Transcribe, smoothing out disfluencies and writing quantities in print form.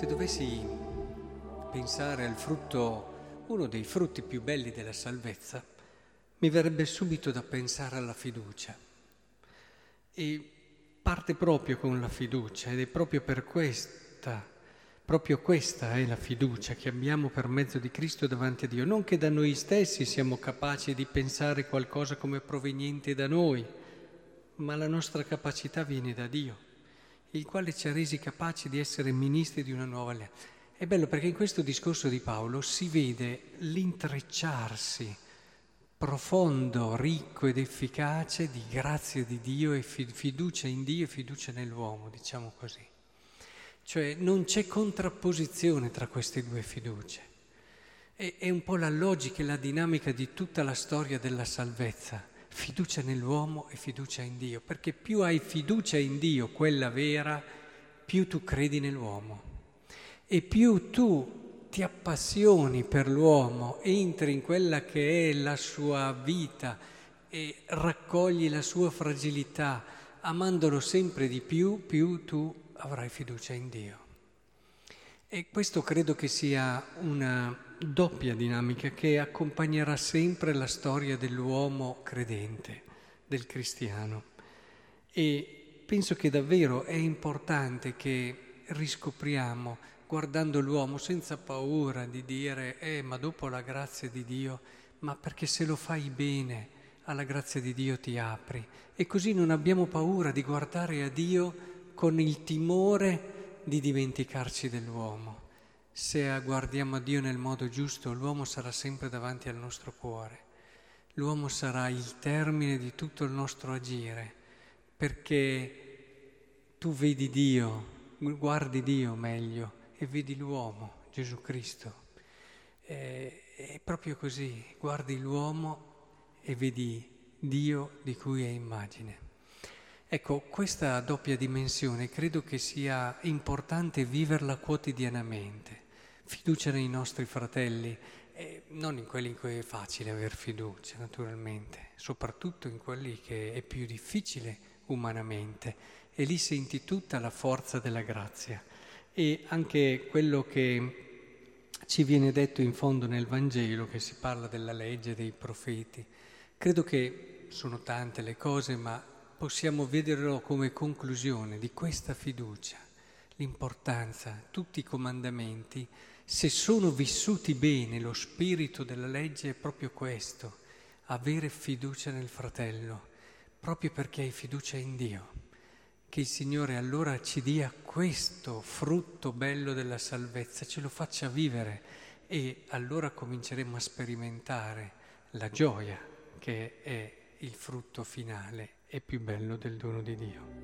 Se dovessi pensare al frutto, uno dei frutti più belli della salvezza, mi verrebbe subito da pensare alla fiducia. E parte proprio con la fiducia, ed è proprio per questa. Proprio questa è la fiducia che abbiamo per mezzo di Cristo davanti a Dio. Non che da noi stessi siamo capaci di pensare qualcosa come proveniente da noi, ma la nostra capacità viene da Dio, il quale ci ha resi capaci di essere ministri di una nuova alleanza. È bello perché in questo discorso di Paolo si vede l'intrecciarsi profondo, ricco ed efficace di grazia di Dio e fiducia in Dio e fiducia nell'uomo, diciamo così. Cioè non c'è contrapposizione tra queste due fiducie. È un po' la logica e la dinamica di tutta la storia della salvezza. Fiducia nell'uomo e fiducia in Dio, perché più hai fiducia in Dio, quella vera, più tu credi nell'uomo. E più tu ti appassioni per l'uomo, entri in quella che è la sua vita e raccogli la sua fragilità, amandolo sempre di più, più tu avrai fiducia in Dio. E questo credo che sia una doppia dinamica che accompagnerà sempre la storia dell'uomo credente, del cristiano. E penso che davvero è importante che riscopriamo, guardando l'uomo senza paura di dire ma dopo la grazia di Dio, ma perché se lo fai bene alla grazia di Dio ti apri. E così non abbiamo paura di guardare a Dio con il timore di dimenticarci dell'uomo. Se guardiamo a Dio nel modo giusto, l'uomo sarà sempre davanti al nostro cuore. L'uomo sarà il termine di tutto il nostro agire, perché tu vedi Dio, guardi Dio meglio, e vedi l'uomo, Gesù Cristo. È proprio così, guardi l'uomo e vedi Dio di cui è immagine. Ecco, questa doppia dimensione credo che sia importante viverla quotidianamente. Fiducia nei nostri fratelli, non in quelli in cui è facile aver fiducia, naturalmente, soprattutto in quelli che è più difficile umanamente. E lì senti tutta la forza della grazia. E anche quello che ci viene detto in fondo nel Vangelo, che si parla della legge, dei profeti, credo che sono tante le cose, ma possiamo vederlo come conclusione di questa fiducia, l'importanza, tutti i comandamenti, se sono vissuti bene, lo spirito della legge è proprio questo, avere fiducia nel fratello, proprio perché hai fiducia in Dio. Che il Signore allora ci dia questo frutto bello della salvezza, ce lo faccia vivere, e allora cominceremo a sperimentare la gioia che è il frutto finale e più bello del dono di Dio.